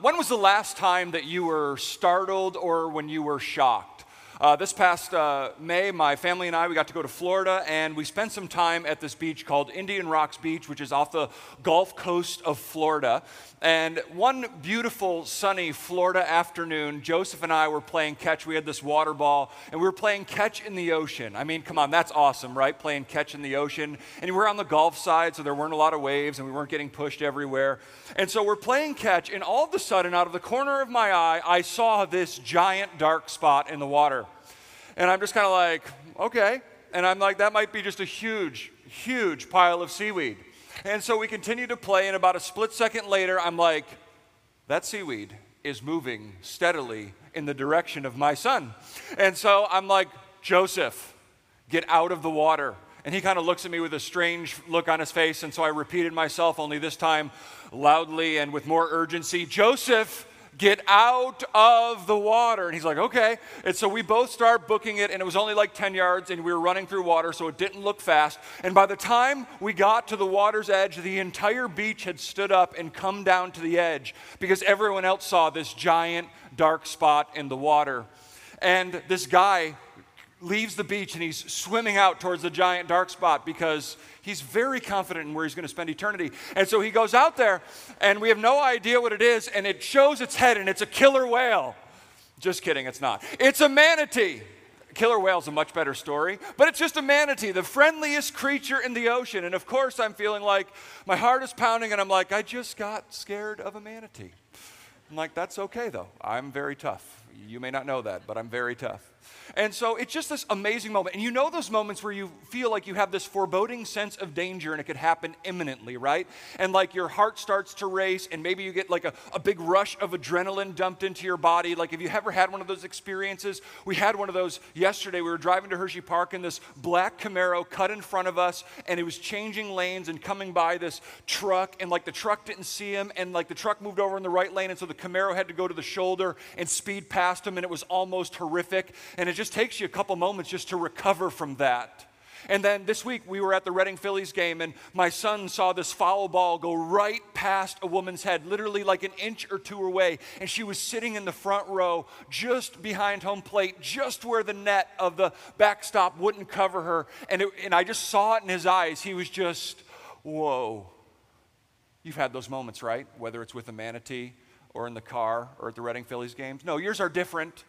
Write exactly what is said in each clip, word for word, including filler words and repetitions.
when was the last time that you were startled or when you were shocked? Uh, this past uh, May, my family and I, we got to go to Florida, and we spent some time at this beach called Indian Rocks Beach, which is off the Gulf Coast of Florida. And one beautiful, sunny Florida afternoon, Joseph and I were playing catch. We had this water ball, and we were playing catch in the ocean. I mean, come on, that's awesome, right? Playing catch in the ocean. And we were on the Gulf side, so there weren't a lot of waves, and we weren't getting pushed everywhere. And so we're playing catch, and all of a sudden, out of the corner of my eye, I saw this giant dark spot in the water. And I'm just kind of like, okay. And I'm like, that might be just a huge, huge pile of seaweed. And so we continue to play, and about a split second later, I'm like, that seaweed is moving steadily in the direction of my son. And so I'm like, Joseph, get out of the water. And he kind of looks at me with a strange look on his face, and so I repeated myself, only this time loudly and with more urgency, Joseph, get out of the water. And he's like, okay. And so we both start booking it, and it was only like ten yards, and we were running through water, so it didn't look fast. And by the time we got to the water's edge, the entire beach had stood up and come down to the edge because everyone else saw this giant dark spot in the water. And this guy leaves the beach, and he's swimming out towards the giant dark spot because he's very confident in where he's going to spend eternity. And so he goes out there, and we have no idea what it is, and it shows its head, and it's a killer whale. Just kidding, it's not. It's a manatee. Killer whale's a much better story, but it's just a manatee, the friendliest creature in the ocean. And of course, I'm feeling like my heart is pounding, and I'm like, I just got scared of a manatee. I'm like, that's okay, though. I'm very tough. You may not know that, but I'm very tough. And so it's just this amazing moment. And you know those moments where you feel like you have this foreboding sense of danger and it could happen imminently, right? And like your heart starts to race, and maybe you get like a, a big rush of adrenaline dumped into your body. Like, have you ever had one of those experiences? We had one of those yesterday. We were driving to Hershey Park, and this black Camaro cut in front of us, and it was changing lanes and coming by this truck, and like the truck didn't see him, and like the truck moved over in the right lane, and so the Camaro had to go to the shoulder and speed past him, and it was almost horrific. And it just takes you a couple moments just to recover from that. And then this week we were at the Reading Phillies game, and my son saw this foul ball go right past a woman's head, literally like an inch or two away. And she was sitting in the front row just behind home plate, just where the net of the backstop wouldn't cover her. And, it, and I just saw it in his eyes. He was just, whoa. You've had those moments, right? Whether it's with a manatee or in the car or at the Reading Phillies games. No, yours are different.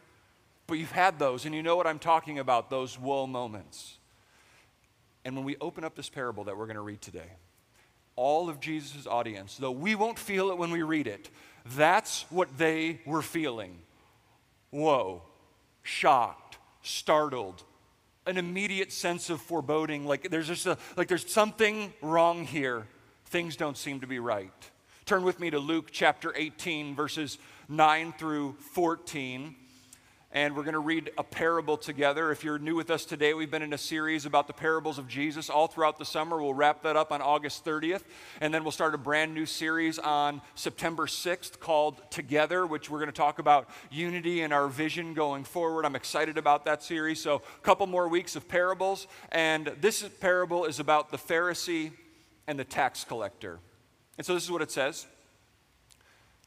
But you've had those, and you know what I'm talking about, those whoa moments. And when we open up this parable that we're going to read today, all of Jesus' audience, though we won't feel it when we read it, that's what they were feeling. Whoa, shocked, startled, an immediate sense of foreboding, like there's just a, like there's something wrong here. Things don't seem to be right. Turn with me to Luke chapter eighteen, verses nine through fourteen. And we're going to read a parable together. If you're new with us today, we've been in a series about the parables of Jesus all throughout the summer. We'll wrap that up on August thirtieth. And then we'll start a brand new series on September sixth called Together, which we're going to talk about unity and our vision going forward. I'm excited about that series. So a couple more weeks of parables. And this parable is about the Pharisee and the tax collector. And so this is what it says.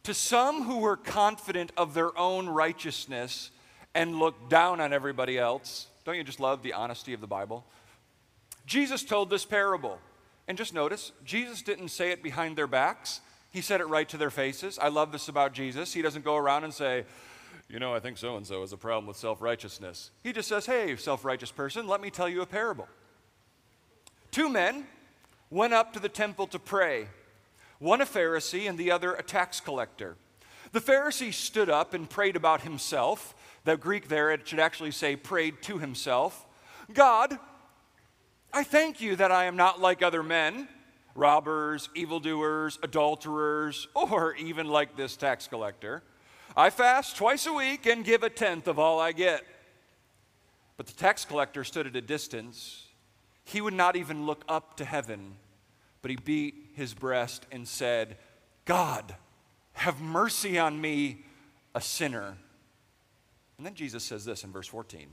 To some who were confident of their own righteousness and looked down on everybody else. Don't you just love the honesty of the Bible? Jesus told this parable. And just notice, Jesus didn't say it behind their backs. He said it right to their faces. I love this about Jesus. He doesn't go around and say, you know, I think so-and-so has a problem with self-righteousness. He just says, hey, self-righteous person, let me tell you a parable. Two men went up to the temple to pray, one a Pharisee and the other a tax collector. The Pharisee stood up and prayed about himself. The Greek there, it should actually say prayed to himself. God, I thank you that I am not like other men, robbers, evildoers, adulterers, or even like this tax collector. I fast twice a week and give a tenth of all I get. But the tax collector stood at a distance. He would not even look up to heaven, but he beat his breast and said, God, have mercy on me, a sinner. And then Jesus says this in verse fourteen.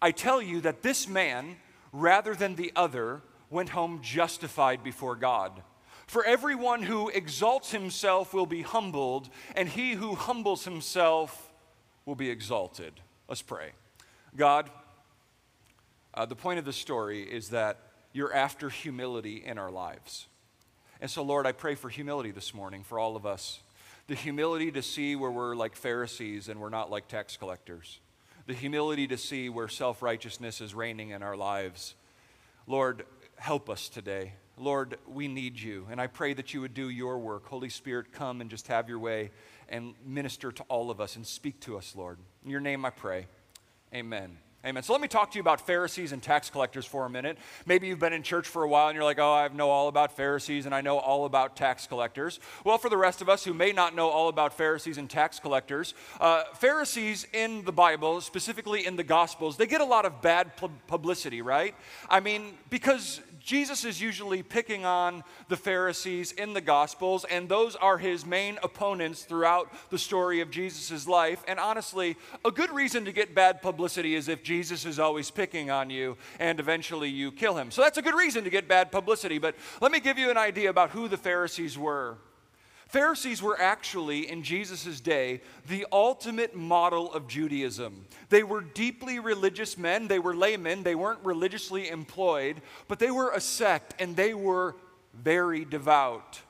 I tell you that this man, rather than the other, went home justified before God. For everyone who exalts himself will be humbled, and he who humbles himself will be exalted. Let's pray. God, uh, the point of the story is that you're after humility in our lives. And so, Lord, I pray for humility this morning for all of us. The humility to see where we're like Pharisees and we're not like tax collectors. The humility to see where self-righteousness is reigning in our lives. Lord, help us today. Lord, we need you, and I pray that you would do your work. Holy Spirit, come and just have your way and minister to all of us and speak to us, Lord. In your name I pray. Amen. Amen. So let me talk to you about Pharisees and tax collectors for a minute. Maybe you've been in church for a while and you're like, oh, I know all about Pharisees and I know all about tax collectors. Well, for the rest of us who may not know all about Pharisees and tax collectors, uh, Pharisees in the Bible, specifically in the Gospels, they get a lot of bad pu- publicity, right? I mean, because Jesus is usually picking on the Pharisees in the Gospels, and those are his main opponents throughout the story of Jesus' life. And honestly, a good reason to get bad publicity is if Jesus Jesus is always picking on you, and eventually you kill him. So that's a good reason to get bad publicity, but let me give you an idea about who the Pharisees were. Pharisees were actually, in Jesus' day, the ultimate model of Judaism. They were deeply religious men. They were laymen. They weren't religiously employed, but they were a sect, and they were very devout.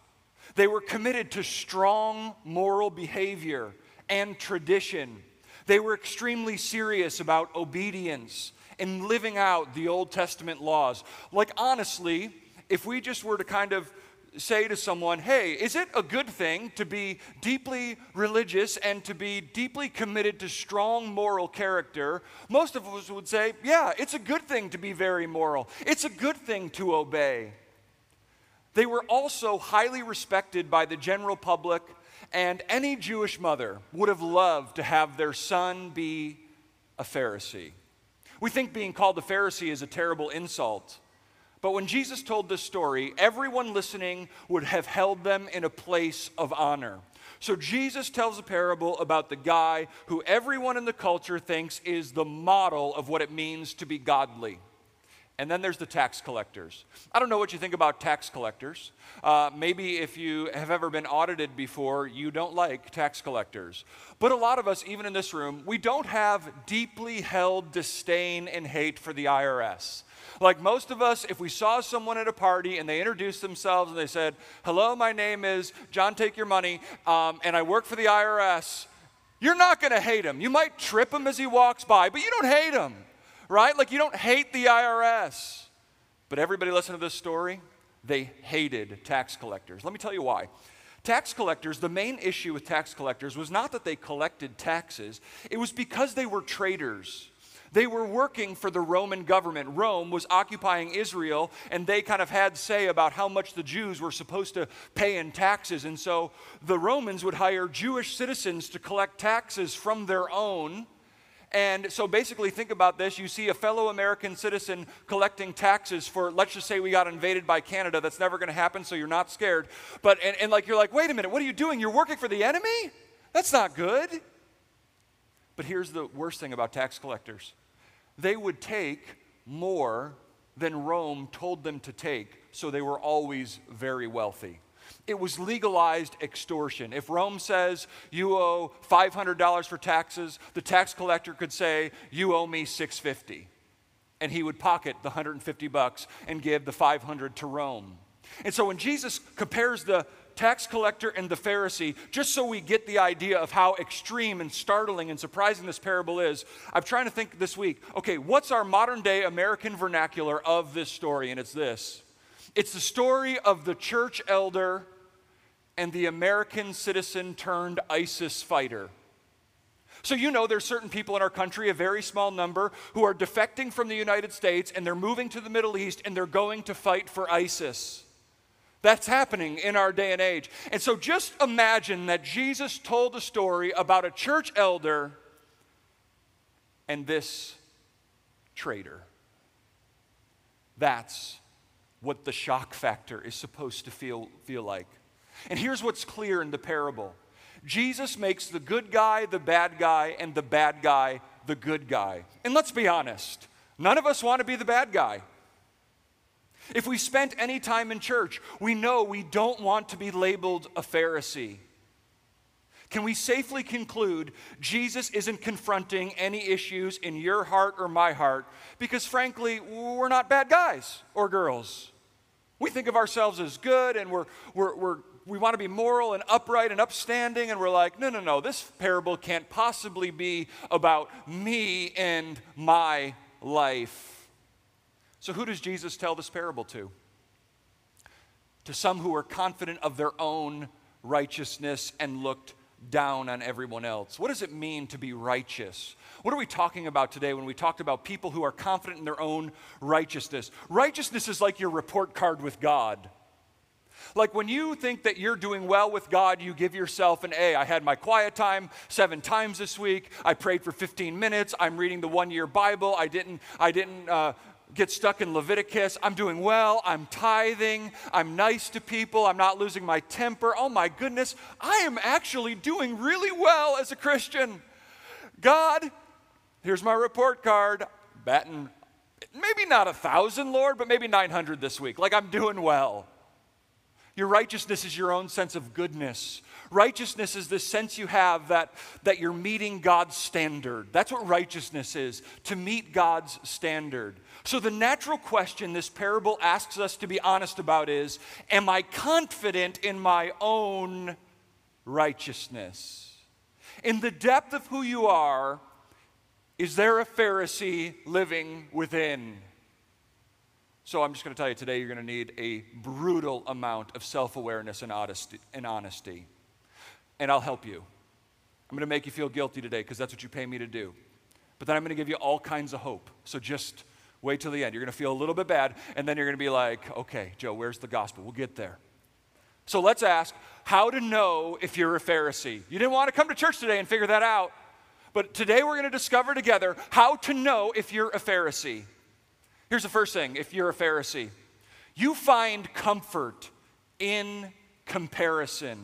They were committed to strong moral behavior and tradition. They were extremely serious about obedience and living out the Old Testament laws. Like, honestly, if we just were to kind of say to someone, hey, is it a good thing to be deeply religious and to be deeply committed to strong moral character? Most of us would say, yeah, it's a good thing to be very moral. It's a good thing to obey. They were also highly respected by the general public, and any Jewish mother would have loved to have their son be a Pharisee. We think being called a Pharisee is a terrible insult, but when Jesus told this story, everyone listening would have held them in a place of honor. So Jesus tells a parable about the guy who everyone in the culture thinks is the model of what it means to be godly. And then there's the tax collectors. I don't know what you think about tax collectors. Uh, maybe if you have ever been audited before, you don't like tax collectors. But a lot of us, even in this room, we don't have deeply held disdain and hate for the I R S. Like most of us, if we saw someone at a party and they introduced themselves and they said, hello, my name is John Take Your Money, um, and I work for the I R S, you're not going to hate him. You might trip him as he walks by, but you don't hate him. Right? Like, you don't hate the I R S. But everybody listen to this story, they hated tax collectors. Let me tell you why. Tax collectors, the main issue with tax collectors was not that they collected taxes. It was because they were traitors. They were working for the Roman government. Rome was occupying Israel, and they kind of had say about how much the Jews were supposed to pay in taxes. And so the Romans would hire Jewish citizens to collect taxes from their own. And so basically, think about this. You see a fellow American citizen collecting taxes for, let's just say we got invaded by Canada. That's never going to happen, so you're not scared. But, and, and like, you're like, wait a minute, what are you doing? You're working for the enemy? That's not good. But here's the worst thing about tax collectors. They would take more than Rome told them to take, so they were always very wealthy. It was legalized extortion. If Rome says you owe five hundred dollars for taxes, the tax collector could say, you owe me six hundred fifty dollars. And he would pocket the one hundred fifty bucks and give the five hundred to Rome. And so when Jesus compares the tax collector and the Pharisee, just so we get the idea of how extreme and startling and surprising this parable is, I'm trying to think this week, okay, what's our modern day American vernacular of this story? And it's this. It's the story of the church elder and the American citizen turned ISIS fighter. So you know there's certain people in our country, a very small number, who are defecting from the United States and they're moving to the Middle East and they're going to fight for ISIS. That's happening in our day and age. And so just imagine that Jesus told a story about a church elder and this traitor. That's what the shock factor is supposed to feel, feel like. And here's what's clear in the parable. Jesus makes the good guy the bad guy and the bad guy the good guy. And let's be honest, none of us want to be the bad guy. If we spent any time in church, we know we don't want to be labeled a Pharisee. Can we safely conclude Jesus isn't confronting any issues in your heart or my heart? Because frankly, we're not bad guys or girls. We think of ourselves as good, and we're, we're, we're, we want to be moral and upright and upstanding, and we're like, no, no, no, this parable can't possibly be about me and my life. So who does Jesus tell this parable to? To some who are confident of their own righteousness and looked down on everyone else. What does it mean to be righteous? What are we talking about today when we talked about people who are confident in their own righteousness? Righteousness is like your report card with God. Like when you think that you're doing well with God, you give yourself an A. I had my quiet time seven times this week. I prayed for fifteen minutes. I'm reading the one-year Bible. I didn't, I didn't uh, get stuck in Leviticus. I'm doing well. I'm tithing. I'm nice to people. I'm not losing my temper. Oh my goodness. I am actually doing really well as a Christian. God, here's my report card. Batting, maybe not a thousand, Lord, but maybe nine hundred this week. Like I'm doing well. Your righteousness is your own sense of goodness. Righteousness is this sense you have that, that you're meeting God's standard. That's what righteousness is, to meet God's standard. So the natural question this parable asks us to be honest about is, am I confident in my own righteousness? In the depth of who you are, is there a Pharisee living within? So I'm just going to tell you today, you're going to need a brutal amount of self-awareness and honesty. And I'll help you. I'm going to make you feel guilty today because that's what you pay me to do. But then I'm going to give you all kinds of hope. So just wait till the end. You're going to feel a little bit bad, and then you're going to be like, okay, Joe, where's the gospel? We'll get there. So let's ask how to know if you're a Pharisee. You didn't want to come to church today and figure that out. But today we're going to discover together how to know if you're a Pharisee. Here's the first thing, if you're a Pharisee. You find comfort in comparison.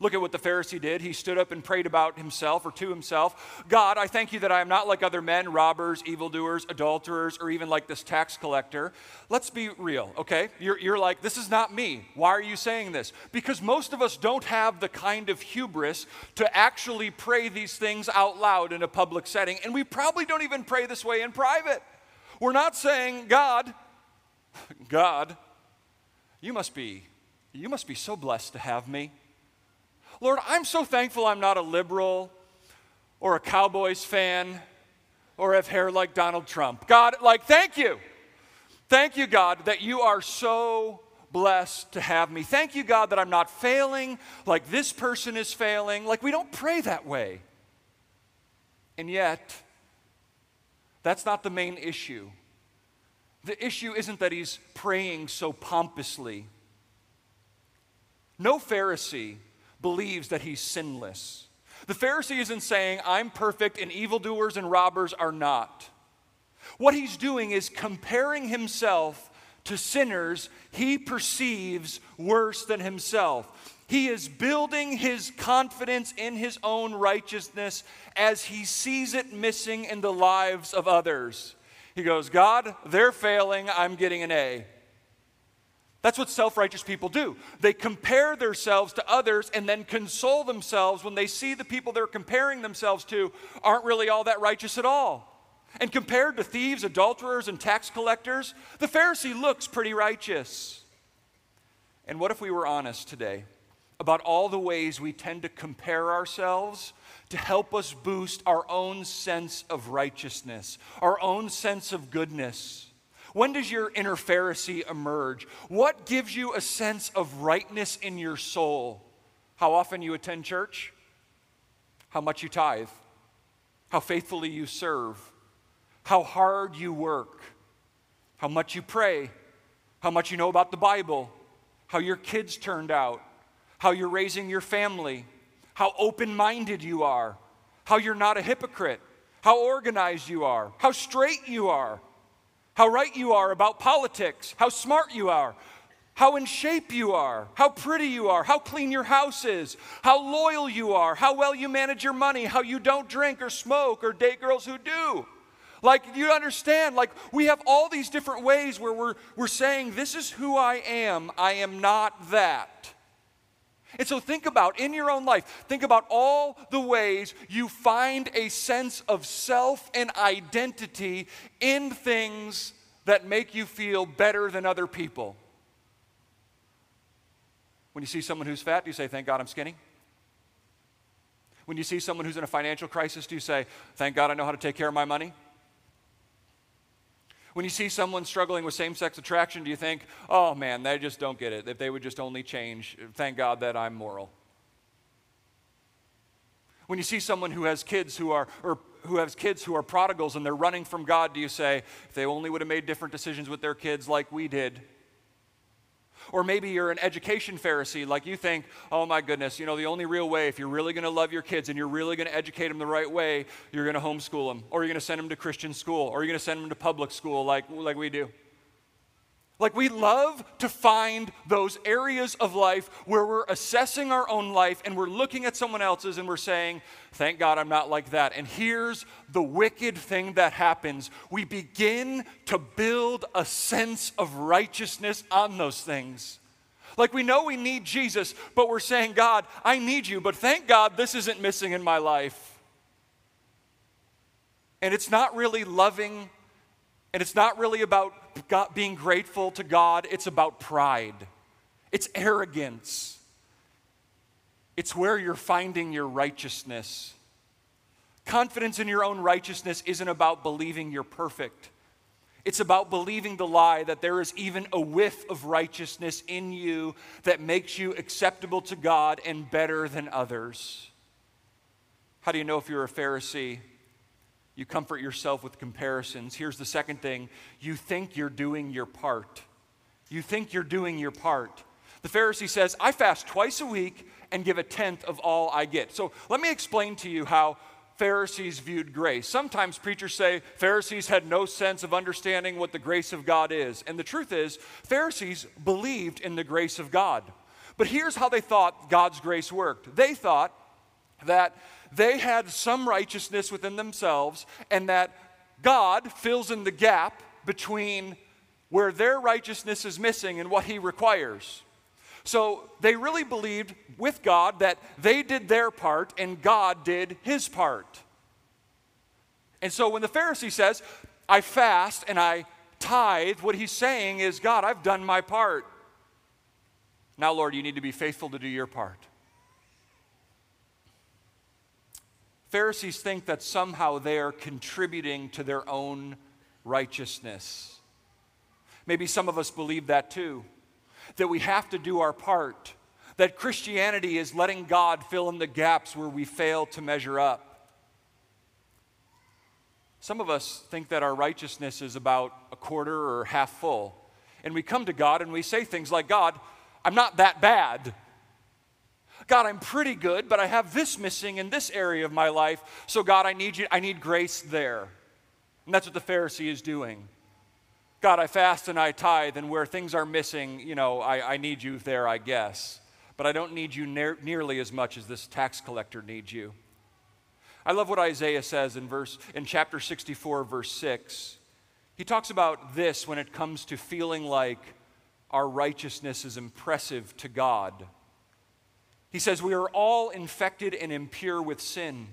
Look at what the Pharisee did. He stood up and prayed about himself or to himself. God, I thank you that I am not like other men, robbers, evildoers, adulterers, or even like this tax collector. Let's be real, okay? You're, you're like, this is not me. Why are you saying this? Because most of us don't have the kind of hubris to actually pray these things out loud in a public setting, and we probably don't even pray this way in private. We're not saying, God, God, you must be, you must be so blessed to have me. Lord, I'm so thankful I'm not a liberal or a Cowboys fan or have hair like Donald Trump. God, like, thank you. Thank you, God, that you are so blessed to have me. Thank you, God, that I'm not failing like this person is failing. Like, we don't pray that way. And yet, that's not the main issue. The issue isn't that he's praying so pompously. No Pharisee believes that he's sinless. The Pharisee isn't saying, I'm perfect and evildoers and robbers are not. What he's doing is comparing himself to sinners he perceives worse than himself. He is building his confidence in his own righteousness as he sees it missing in the lives of others. He goes, God, they're failing, I'm getting an A. That's what self-righteous people do. They compare themselves to others and then console themselves when they see the people they're comparing themselves to aren't really all that righteous at all. And compared to thieves, adulterers, and tax collectors, the Pharisee looks pretty righteous. And what if we were honest today about all the ways we tend to compare ourselves to help us boost our own sense of righteousness, our own sense of goodness? When does your inner Pharisee emerge? What gives you a sense of rightness in your soul? How often you attend church? How much you tithe? How faithfully you serve? How hard you work? How much you pray? How much you know about the Bible? How your kids turned out? How you're raising your family, how open-minded you are, how you're not a hypocrite, how organized you are, how straight you are, how right you are about politics, how smart you are, how in shape you are, how pretty you are, how clean your house is, how loyal you are, how well you manage your money, how you don't drink or smoke or date girls who do. Like, you understand, like, we have all these different ways where we're, we're saying, this is who I am. I am not that. And so think about, in your own life, think about all the ways you find a sense of self and identity in things that make you feel better than other people. When you see someone who's fat, do you say, thank God I'm skinny? When you see someone who's in a financial crisis, do you say, thank God I know how to take care of my money? When you see someone struggling with same-sex attraction, do you think, oh man, they just don't get it. If they would just only change, thank God that I'm moral. When you see someone who has kids who are, or who has kids who are prodigals and they're running from God, do you say, if they only would have made different decisions with their kids like we did? Or maybe you're an education Pharisee, like you think, oh my goodness, you know, the only real way, if you're really going to love your kids and you're really going to educate them the right way, you're going to homeschool them, or you're going to send them to Christian school, or you're going to send them to public school like, like we do. Like, we love to find those areas of life where we're assessing our own life and we're looking at someone else's and we're saying, thank God I'm not like that. And here's the wicked thing that happens. We begin to build a sense of righteousness on those things. Like, we know we need Jesus, but we're saying, God, I need you, but thank God this isn't missing in my life. And it's not really loving, and it's not really about God, being grateful to God. It's about pride. It's arrogance. It's where you're finding your righteousness. Confidence in your own righteousness isn't about believing you're perfect. It's about believing the lie that there is even a whiff of righteousness in you that makes you acceptable to God and better than others. How do you know if you're a Pharisee? You comfort yourself with comparisons. Here's the second thing. You think you're doing your part. You think you're doing your part. The Pharisee says, I fast twice a week and give a tenth of all I get. So let me explain to you how Pharisees viewed grace. Sometimes preachers say Pharisees had no sense of understanding what the grace of God is. And the truth is, Pharisees believed in the grace of God. But here's how they thought God's grace worked. They thought that they had some righteousness within themselves, and that God fills in the gap between where their righteousness is missing and what he requires. So they really believed with God that they did their part and God did his part. And so when the Pharisee says, I fast and I tithe, what he's saying is, God, I've done my part. Now, Lord, you need to be faithful to do your part. Pharisees think that somehow they are contributing to their own righteousness. Maybe some of us believe that too, that we have to do our part, that Christianity is letting God fill in the gaps where we fail to measure up. Some of us think that our righteousness is about a quarter or half full, and we come to God and we say things like, God, I'm not that bad. God, I'm pretty good, but I have this missing in this area of my life, so God, I need you, I need grace there. And that's what the Pharisee is doing. God, I fast and I tithe, and where things are missing, you know, I, I need you there, I guess. But I don't need you ne- nearly as much as this tax collector needs you. I love what Isaiah says in verse in chapter sixty-four, verse six. He talks about this when it comes to feeling like our righteousness is impressive to God. He says, we are all infected and impure with sin.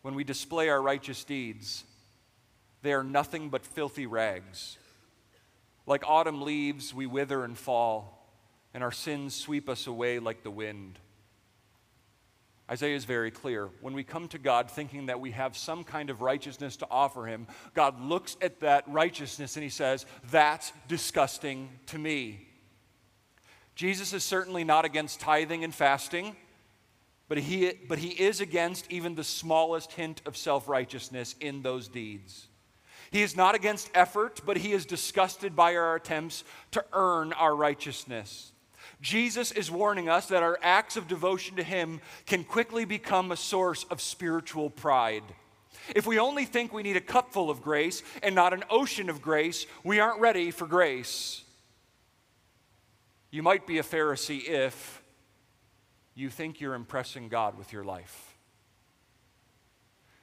When we display our righteous deeds, they are nothing but filthy rags. Like autumn leaves, we wither and fall, and our sins sweep us away like the wind. Isaiah is very clear. When we come to God thinking that we have some kind of righteousness to offer him, God looks at that righteousness and he says, that's disgusting to me. Jesus is certainly not against tithing and fasting, but he, but he is against even the smallest hint of self-righteousness in those deeds. He is not against effort, but he is disgusted by our attempts to earn our righteousness. Jesus is warning us that our acts of devotion to him can quickly become a source of spiritual pride. If we only think we need a cupful of grace and not an ocean of grace, we aren't ready for grace. You might be a Pharisee if you think you're impressing God with your life.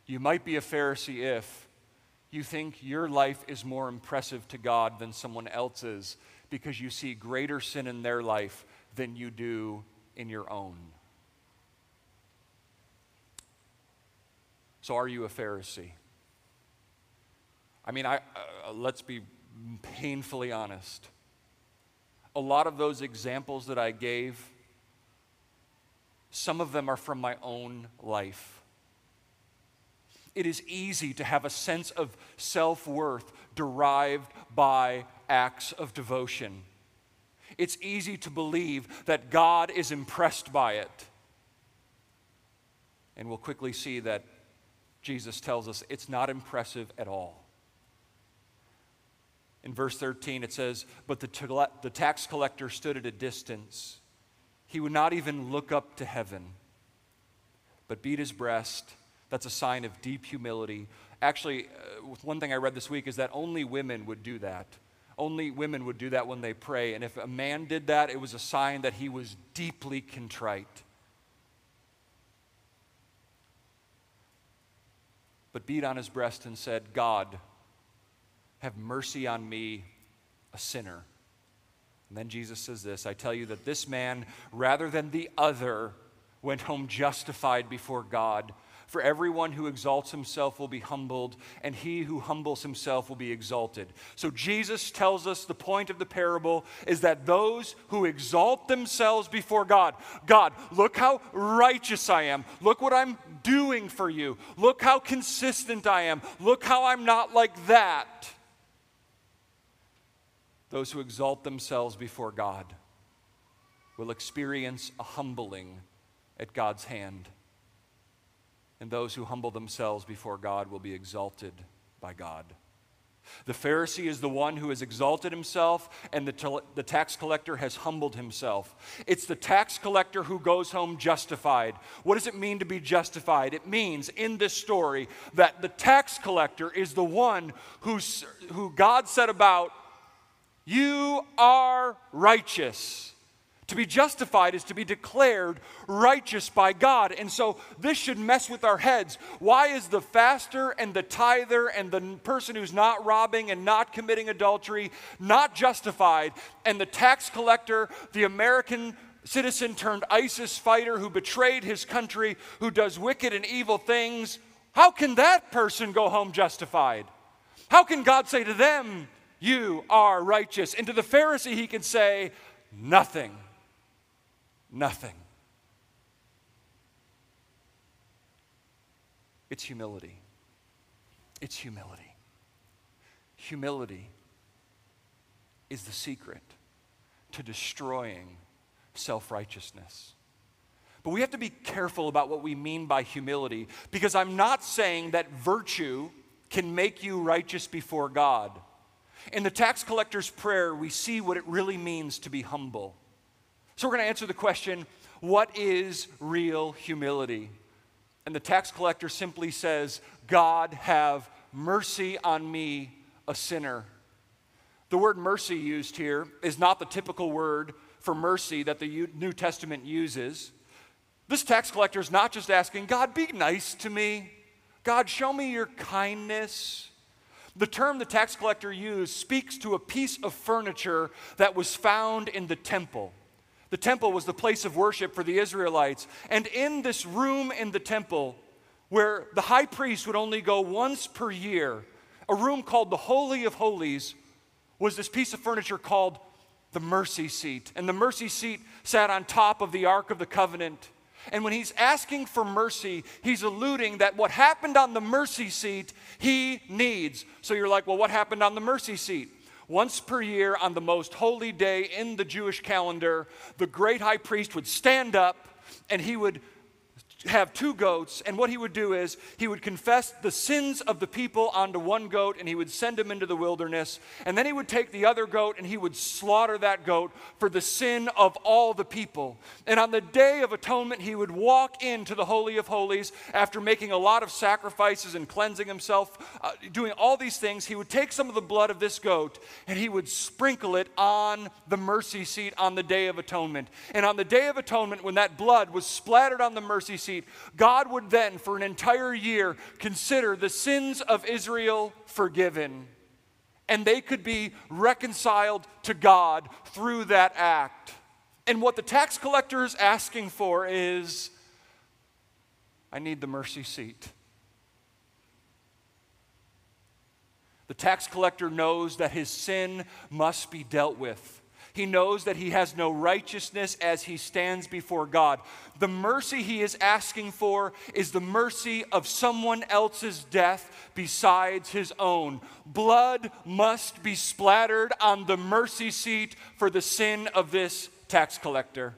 You might be a Pharisee if You think your life is more impressive to God than someone else's because you see greater sin in their life than you do in your own. So are you a Pharisee? I mean, I, uh, let's be painfully honest. A lot of those examples that I gave, some of them are from my own life. It is easy to have a sense of self-worth derived by acts of devotion. It's easy to believe that God is impressed by it. And we'll quickly see that Jesus tells us it's not impressive at all. In verse thirteen it says, "But the, ta- the tax collector stood at a distance. He would not even look up to heaven, but beat his breast." That's a sign of deep humility. Actually, uh, one thing I read this week is that only women would do that. Only women would do that when they pray. And if a man did that, it was a sign that he was deeply contrite. But beat on his breast and said, "God, have mercy on me, a sinner." And then Jesus says this, "I tell you that this man, rather than the other, went home justified before God. For everyone who exalts himself will be humbled, and he who humbles himself will be exalted." So Jesus tells us the point of the parable is that those who exalt themselves before God, God, look how righteous I am. Look what I'm doing for you. Look how consistent I am. Look how I'm not like that. Those who exalt themselves before God will experience a humbling at God's hand. And those who humble themselves before God will be exalted by God. The Pharisee is the one who has exalted himself, and the, t- the tax collector has humbled himself. It's the tax collector who goes home justified. What does it mean to be justified? It means, in this story, that the tax collector is the one who, who God said about, "You are righteous." To be justified is to be declared righteous by God. And so this should mess with our heads. Why is the faster and the tither and the person who's not robbing and not committing adultery not justified? And the tax collector, the American citizen turned ISIS fighter who betrayed his country, who does wicked and evil things, how can that person go home justified? How can God say to them, "You are righteous"? And to the Pharisee, he can say, "Nothing. Nothing." It's humility. It's humility. Humility is the secret to destroying self-righteousness. But we have to be careful about what we mean by humility, because I'm not saying that virtue can make you righteous before God. In the tax collector's prayer, we see what it really means to be humble. So we're going to answer the question, what is real humility? And the tax collector simply says, "God, have mercy on me, a sinner." The word mercy used here is not the typical word for mercy that the New Testament uses. This tax collector is not just asking, "God, be nice to me. God, show me your kindness." The term the tax collector used speaks to a piece of furniture that was found in the temple. The temple was the place of worship for the Israelites. And in this room in the temple, where the high priest would only go once per year, a room called the Holy of Holies, was this piece of furniture called the mercy seat. And the mercy seat sat on top of the Ark of the Covenant. And when he's asking for mercy, he's alluding that what happened on the mercy seat, he needs. So you're like, well, what happened on the mercy seat? Once per year on the most holy day in the Jewish calendar, the great high priest would stand up and he would have two goats. And what he would do is he would confess the sins of the people onto one goat and he would send him into the wilderness. And then he would take the other goat and he would slaughter that goat for the sin of all the people. And on the Day of Atonement, he would walk into the Holy of Holies after making a lot of sacrifices and cleansing himself, uh, doing all these things. He would take some of the blood of this goat and he would sprinkle it on the mercy seat on the Day of Atonement. And on the Day of Atonement, when that blood was splattered on the mercy seat, seed, God would then for an entire year consider the sins of Israel forgiven. And they could be reconciled to God through that act. And what the tax collector is asking for is, I need the mercy seat. The tax collector knows that his sin must be dealt with. He knows that he has no righteousness as he stands before God. The mercy he is asking for is the mercy of someone else's death besides his own. Blood must be splattered on the mercy seat for the sin of this tax collector.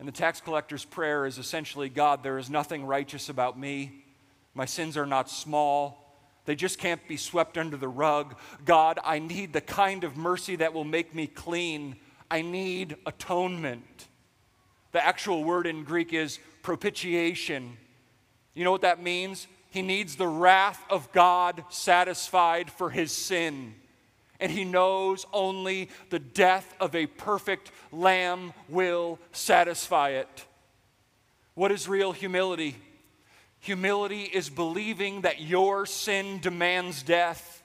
And the tax collector's prayer is essentially, God, there is nothing righteous about me. My sins are not small. They just can't be swept under the rug. God, I need the kind of mercy that will make me clean. I need atonement. The actual word in Greek is propitiation. You know what that means? He needs the wrath of God satisfied for his sin. And he knows only the death of a perfect lamb will satisfy it. What is real humility? Humility is believing that your sin demands death.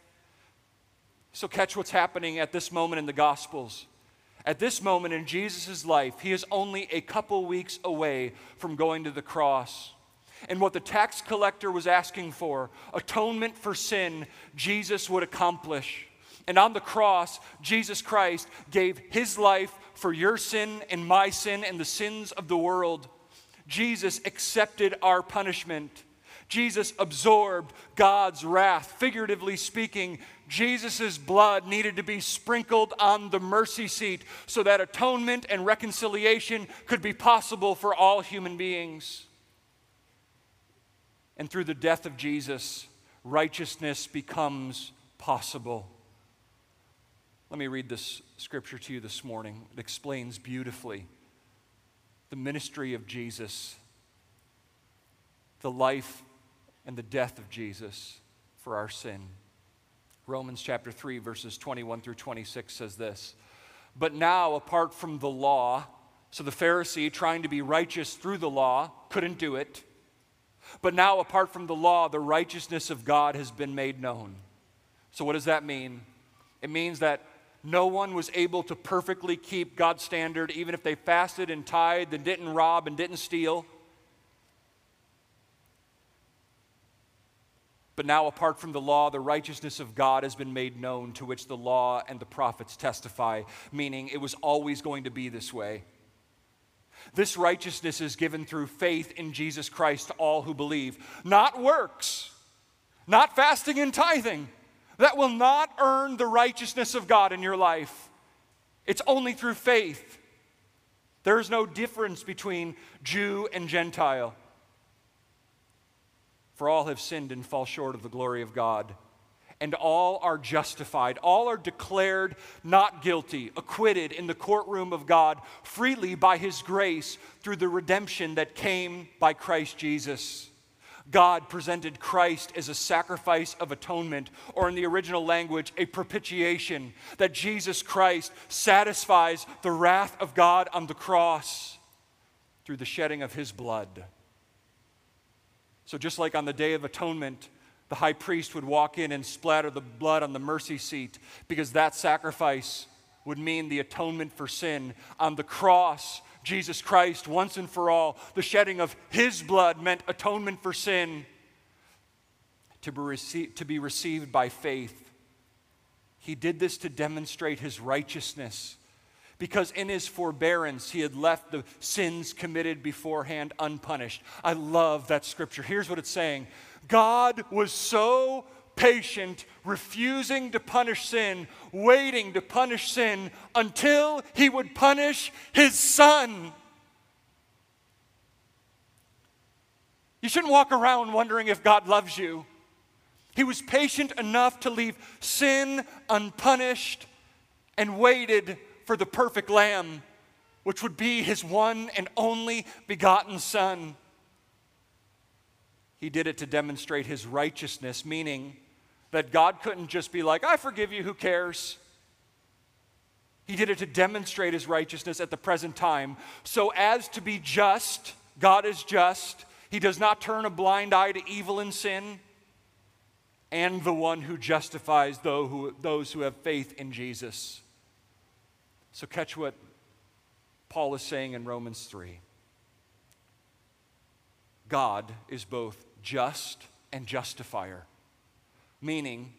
So catch what's happening at this moment in the Gospels. At this moment in Jesus' life, he is only a couple weeks away from going to the cross. And what the tax collector was asking for, atonement for sin, Jesus would accomplish. And on the cross, Jesus Christ gave his life for your sin and my sin and the sins of the world. Jesus accepted our punishment. Jesus absorbed God's wrath. Figuratively speaking, Jesus' blood needed to be sprinkled on the mercy seat so that atonement and reconciliation could be possible for all human beings. And through the death of Jesus, righteousness becomes possible. Let me read this scripture to you this morning. It explains beautifully the ministry of Jesus, the life and the death of Jesus for our sin. Romans chapter three, verses twenty-one through twenty-six says this, "But now, apart from the law," so the Pharisee trying to be righteous through the law couldn't do it, "but now, apart from the law, the righteousness of God has been made known." So what does that mean? It means that no one was able to perfectly keep God's standard, even if they fasted and tithed and didn't rob and didn't steal. But now, apart from the law, the righteousness of God has been made known, to which the law and the prophets testify, meaning it was always going to be this way. This righteousness is given through faith in Jesus Christ to all who believe. Not works, not fasting and tithing. That will not earn the righteousness of God in your life. It's only through faith. There is no difference between Jew and Gentile. For all have sinned and fall short of the glory of God, and all are justified. All are declared not guilty, acquitted in the courtroom of God freely by his grace through the redemption that came by Christ Jesus. God presented Christ as a sacrifice of atonement, or in the original language, a propitiation, that Jesus Christ satisfies the wrath of God on the cross through the shedding of his blood. So just like on the Day of Atonement, the high priest would walk in and splatter the blood on the mercy seat, because that sacrifice would mean the atonement for sin. On the cross, Jesus Christ, once and for all, the shedding of his blood meant atonement for sin. To be, rece- to be received by faith. He did this to demonstrate his righteousness, because in his forbearance, he had left the sins committed beforehand unpunished. I love that scripture. Here's what it's saying. God was so patient, refusing to punish sin, waiting to punish sin until he would punish his son. You shouldn't walk around wondering if God loves you. He was patient enough to leave sin unpunished and waited for the perfect lamb, which would be his one and only begotten son. He did it to demonstrate his righteousness, meaning that God couldn't just be like, I forgive you, who cares? He did it to demonstrate his righteousness at the present time so as to be just God is just. He does not turn a blind eye to evil and sin. And the one who justifies those who have faith in Jesus. So catch what Paul is saying in Romans three. God is both just and justifier, meaning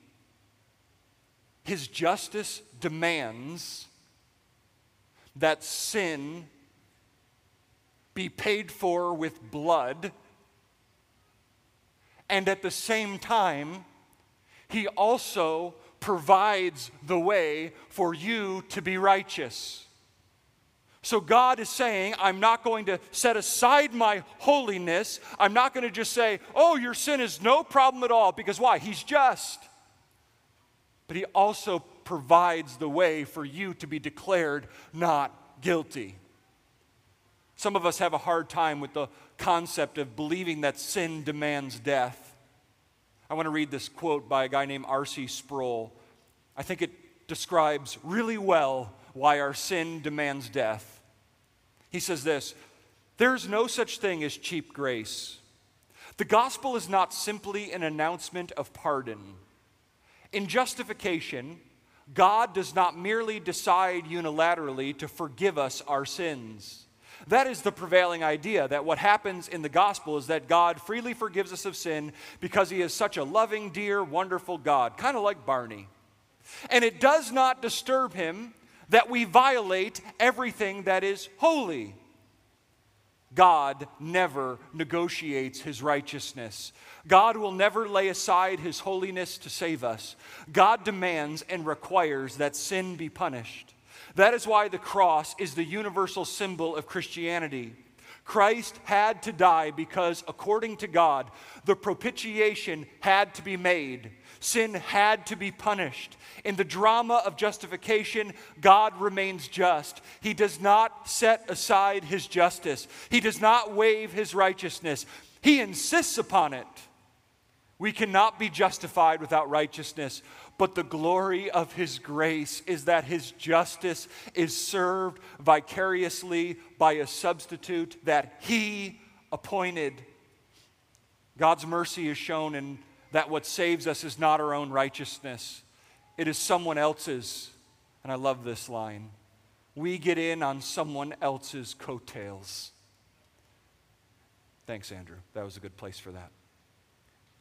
his justice demands that sin be paid for with blood, and at the same time, he also provides the way for you to be righteous. So God is saying, I'm not going to set aside my holiness. I'm not going to just say, oh, your sin is no problem at all. Because why? He's just. But he also provides the way for you to be declared not guilty. Some of us have a hard time with the concept of believing that sin demands death. I want to read this quote by a guy named R C Sproul. I think it describes really well why our sin demands death. He says this, "There's no such thing as cheap grace. The gospel is not simply an announcement of pardon. In justification, God does not merely decide unilaterally to forgive us our sins. That is the prevailing idea, that what happens in the gospel is that God freely forgives us of sin because he is such a loving, dear, wonderful God," kind of like Barney. "And it does not disturb him that we violate everything that is holy. God never negotiates his righteousness. God will never lay aside his holiness to save us. God demands and requires that sin be punished. That is why the cross is the universal symbol of Christianity. Christ had to die because, according to God, the propitiation had to be made. Sin had to be punished. In the drama of justification, God remains just. He does not set aside his justice. He does not waive his righteousness. He insists upon it. We cannot be justified without righteousness, but the glory of his grace is that his justice is served vicariously by a substitute that he appointed. God's mercy is shown in that what saves us is not our own righteousness. It is someone else's." And I love this line. "We get in on someone else's coattails." Thanks, Andrew. That was a good place for that.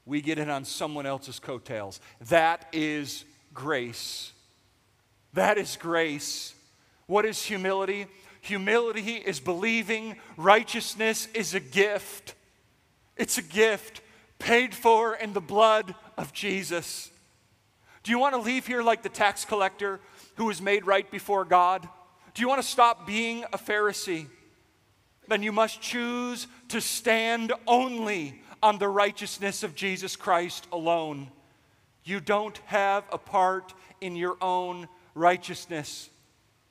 We get in on someone else's coattails. That is grace. That is grace. What is humility? Humility is believing righteousness is a gift. It's a gift paid for in the blood of Jesus. Do you want to leave here like the tax collector who was made right before God? Do you want to stop being a Pharisee? Then you must choose to stand only on the righteousness of Jesus Christ alone. You don't have a part in your own righteousness.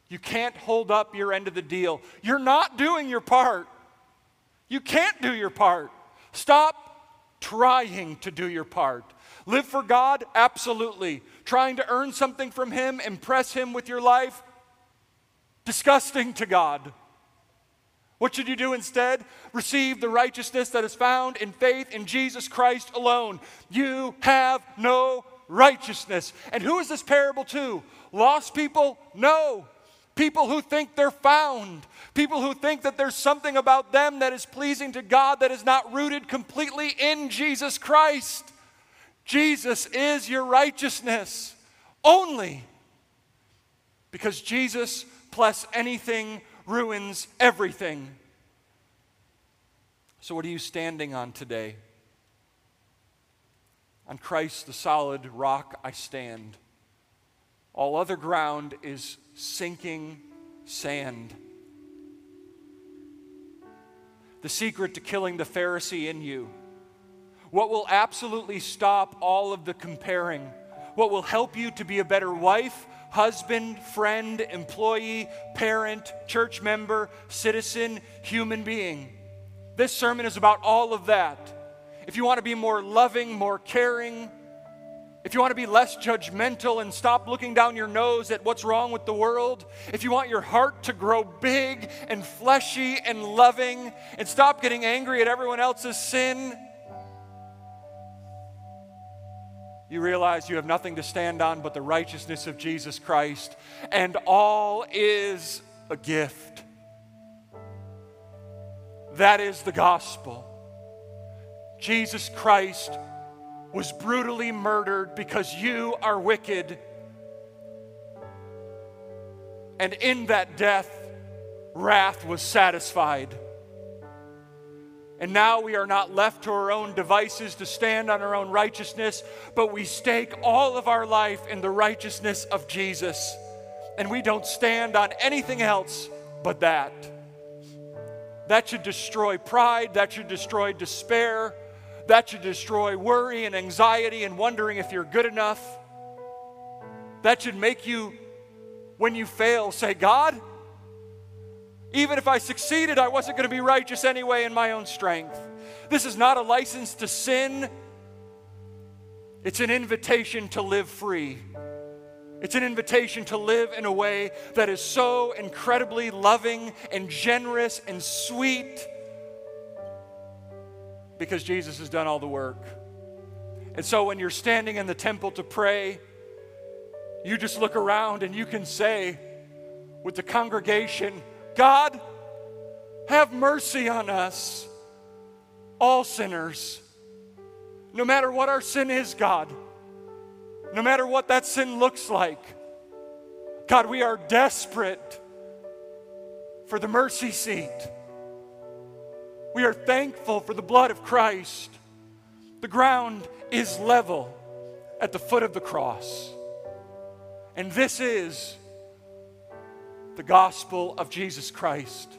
You can't hold up your end of the deal. You're not doing your part. You can't do your part. Stop trying to do your part. Live for God? Absolutely. Trying to earn something from him, impress him with your life? Disgusting to God. What should you do instead? Receive the righteousness that is found in faith in Jesus Christ alone. You have no righteousness. And who is this parable to? Lost people? No. People who think they're found. People who think that there's something about them that is pleasing to God that is not rooted completely in Jesus Christ. Jesus is your righteousness only. Because Jesus plus anything ruins everything. So what are you standing on today? On Christ, the solid rock, I stand. All other ground is sinking sand. The secret to killing the Pharisee in you, what will absolutely stop all of the comparing, what will help you to be a better wife, husband, friend, employee, parent, church member, citizen, human being. This sermon is about all of that. If you want to be more loving, more caring, if you want to be less judgmental and stop looking down your nose at what's wrong with the world, if you want your heart to grow big and fleshy and loving and stop getting angry at everyone else's sin, you realize you have nothing to stand on but the righteousness of Jesus Christ, and all is a gift. That is the gospel. Jesus Christ was brutally murdered because you are wicked. And in that death, wrath was satisfied. And now we are not left to our own devices to stand on our own righteousness, but we stake all of our life in the righteousness of Jesus. And we don't stand on anything else but that. That should destroy pride. That should destroy despair. That should destroy worry and anxiety and wondering if you're good enough. That should make you, when you fail, say, God, even if I succeeded, I wasn't going to be righteous anyway in my own strength. This is not a license to sin. It's an invitation to live free. It's an invitation to live in a way that is so incredibly loving and generous and sweet, because Jesus has done all the work. And so when you're standing in the temple to pray, you just look around and you can say with the congregation, God, have mercy on us, all sinners. No matter what our sin is, God, no matter what that sin looks like, God, we are desperate for the mercy seat. We are thankful for the blood of Christ. The ground is level at the foot of the cross. And this is the gospel of Jesus Christ.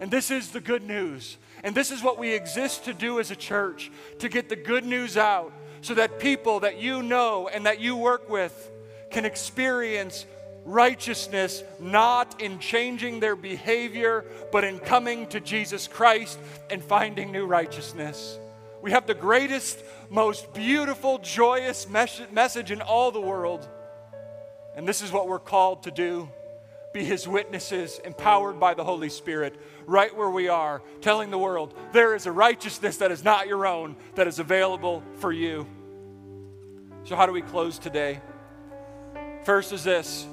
And this is the good news. And this is what we exist to do as a church, to get the good news out so that people that you know and that you work with can experience righteousness, not in changing their behavior, but in coming to Jesus Christ and finding new righteousness. We have the greatest, most beautiful, joyous mes- message in all the world. And this is what we're called to do. Be His witnesses, empowered by the Holy Spirit, right where we are, telling the world, there is a righteousness that is not your own, that is available for you. So how do we close today? First is this.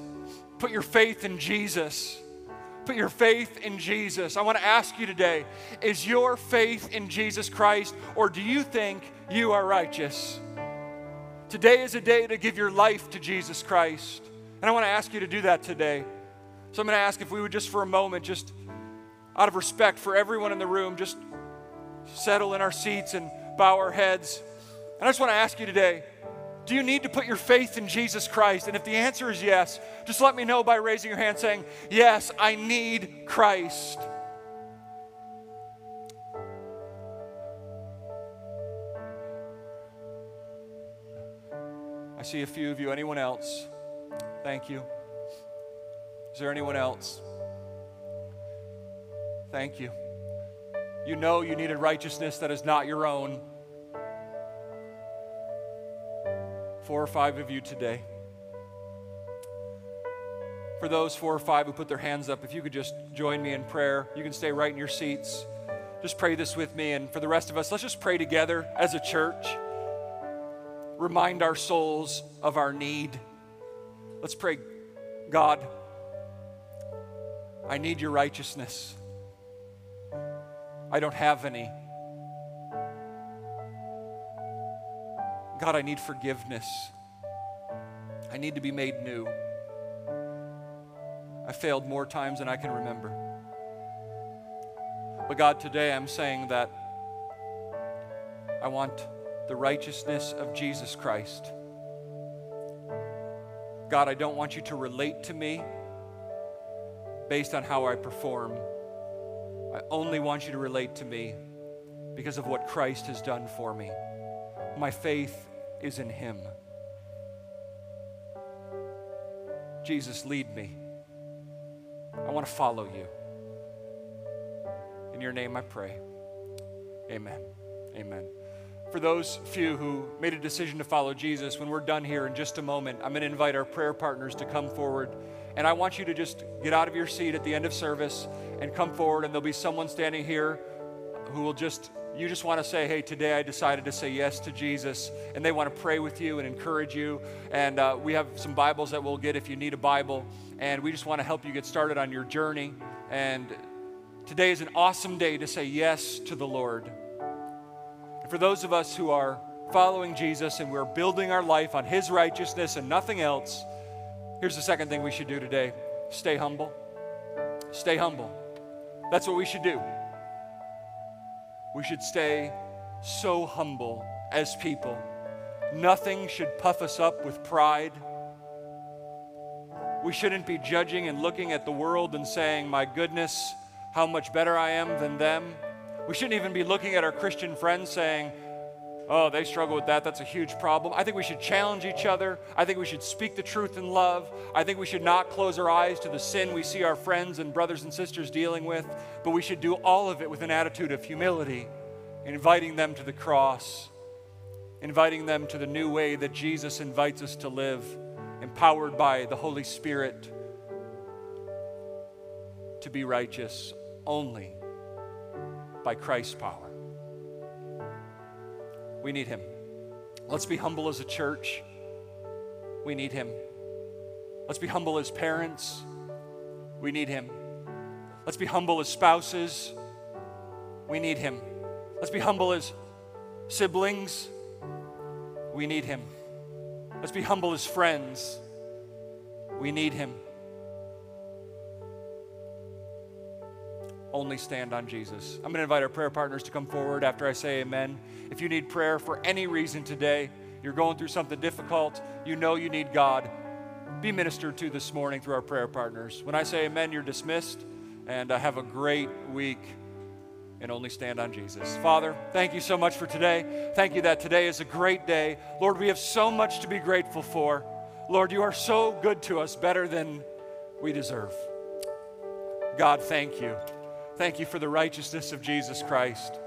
Put your faith in Jesus. Put your faith in Jesus. I want to ask you today, is your faith in Jesus Christ, or do you think you are righteous? Today is a day to give your life to Jesus Christ. And I want to ask you to do that today. So I'm going to ask if we would just for a moment, just out of respect for everyone in the room, just settle in our seats and bow our heads. And I just want to ask you today, do you need to put your faith in Jesus Christ? And if the answer is yes, just let me know by raising your hand saying, yes, I need Christ. I see a few of you. Anyone else? Thank you. Is there anyone else? Thank you. You know you need a righteousness that is not your own. Four or five of you today. For those four or five who put their hands up, if you could just join me in prayer. You can stay right in your seats. Just pray this with me. And for the rest of us, let's just pray together as a church. Remind our souls of our need. Let's pray, God, I need your righteousness. I don't have any. God, I need forgiveness. I need to be made new. I failed more times than I can remember. But God, today I'm saying that I want the righteousness of Jesus Christ. God, I don't want you to relate to me based on how I perform. I only want you to relate to me because of what Christ has done for me. My faith is in Him. Jesus, lead me. I want to follow you. In your name I pray. Amen. Amen. for those few who made a decision to follow Jesus, when we're done here in just a moment, I'm going to invite our prayer partners to come forward. And I want you to just get out of your seat at the end of service and come forward, and there'll be someone standing here who will just, you just want to say, hey, today I decided to say yes to Jesus, and they want to pray with you and encourage you. And uh, we have some Bibles that we'll get if you need a Bible, and we just want to help you get started on your journey. And today is an awesome day to say yes to the Lord. And for those of us who are following Jesus and we're building our life on His righteousness and nothing else, here's the second thing we should do today. Stay humble. Stay humble. That's what we should do. We should stay so humble as people. Nothing should puff us up with pride. We shouldn't be judging and looking at the world and saying, my goodness, how much better I am than them. We shouldn't even be looking at our Christian friends saying, oh, they struggle with that. That's a huge problem. I think we should challenge each other. I think we should speak the truth in love. I think we should not close our eyes to the sin we see our friends and brothers and sisters dealing with, but we should do all of it with an attitude of humility, inviting them to the cross, inviting them to the new way that Jesus invites us to live, empowered by the Holy Spirit to be righteous only by Christ's power. We need Him. Let's be humble as a church. We need Him. Let's be humble as parents. We need Him. Let's be humble as spouses. We need Him. Let's be humble as siblings. We need Him. Let's be humble as friends. We need Him. Only stand on Jesus. I'm going to invite our prayer partners to come forward after I say amen. If you need prayer for any reason today, you're going through something difficult, you know you need God, be ministered to this morning through our prayer partners. When I say amen, you're dismissed, and uh, have a great week. And only stand on Jesus. Father, thank you so much for today. Thank you that today is a great day. Lord, we have so much to be grateful for. Lord, you are so good to us, better than we deserve. God, thank you. Thank you for the righteousness of Jesus Christ.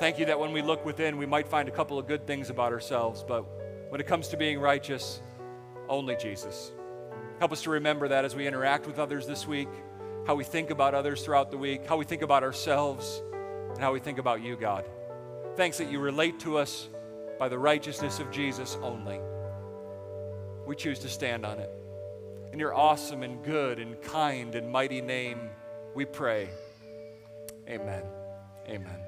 Thank you that when we look within, we might find a couple of good things about ourselves, but when it comes to being righteous, only Jesus. Help us to remember that as we interact with others this week, how we think about others throughout the week, how we think about ourselves, and how we think about you, God. Thanks that you relate to us by the righteousness of Jesus only. We choose to stand on it. In your awesome and good and kind and mighty name, we pray. Amen. Amen.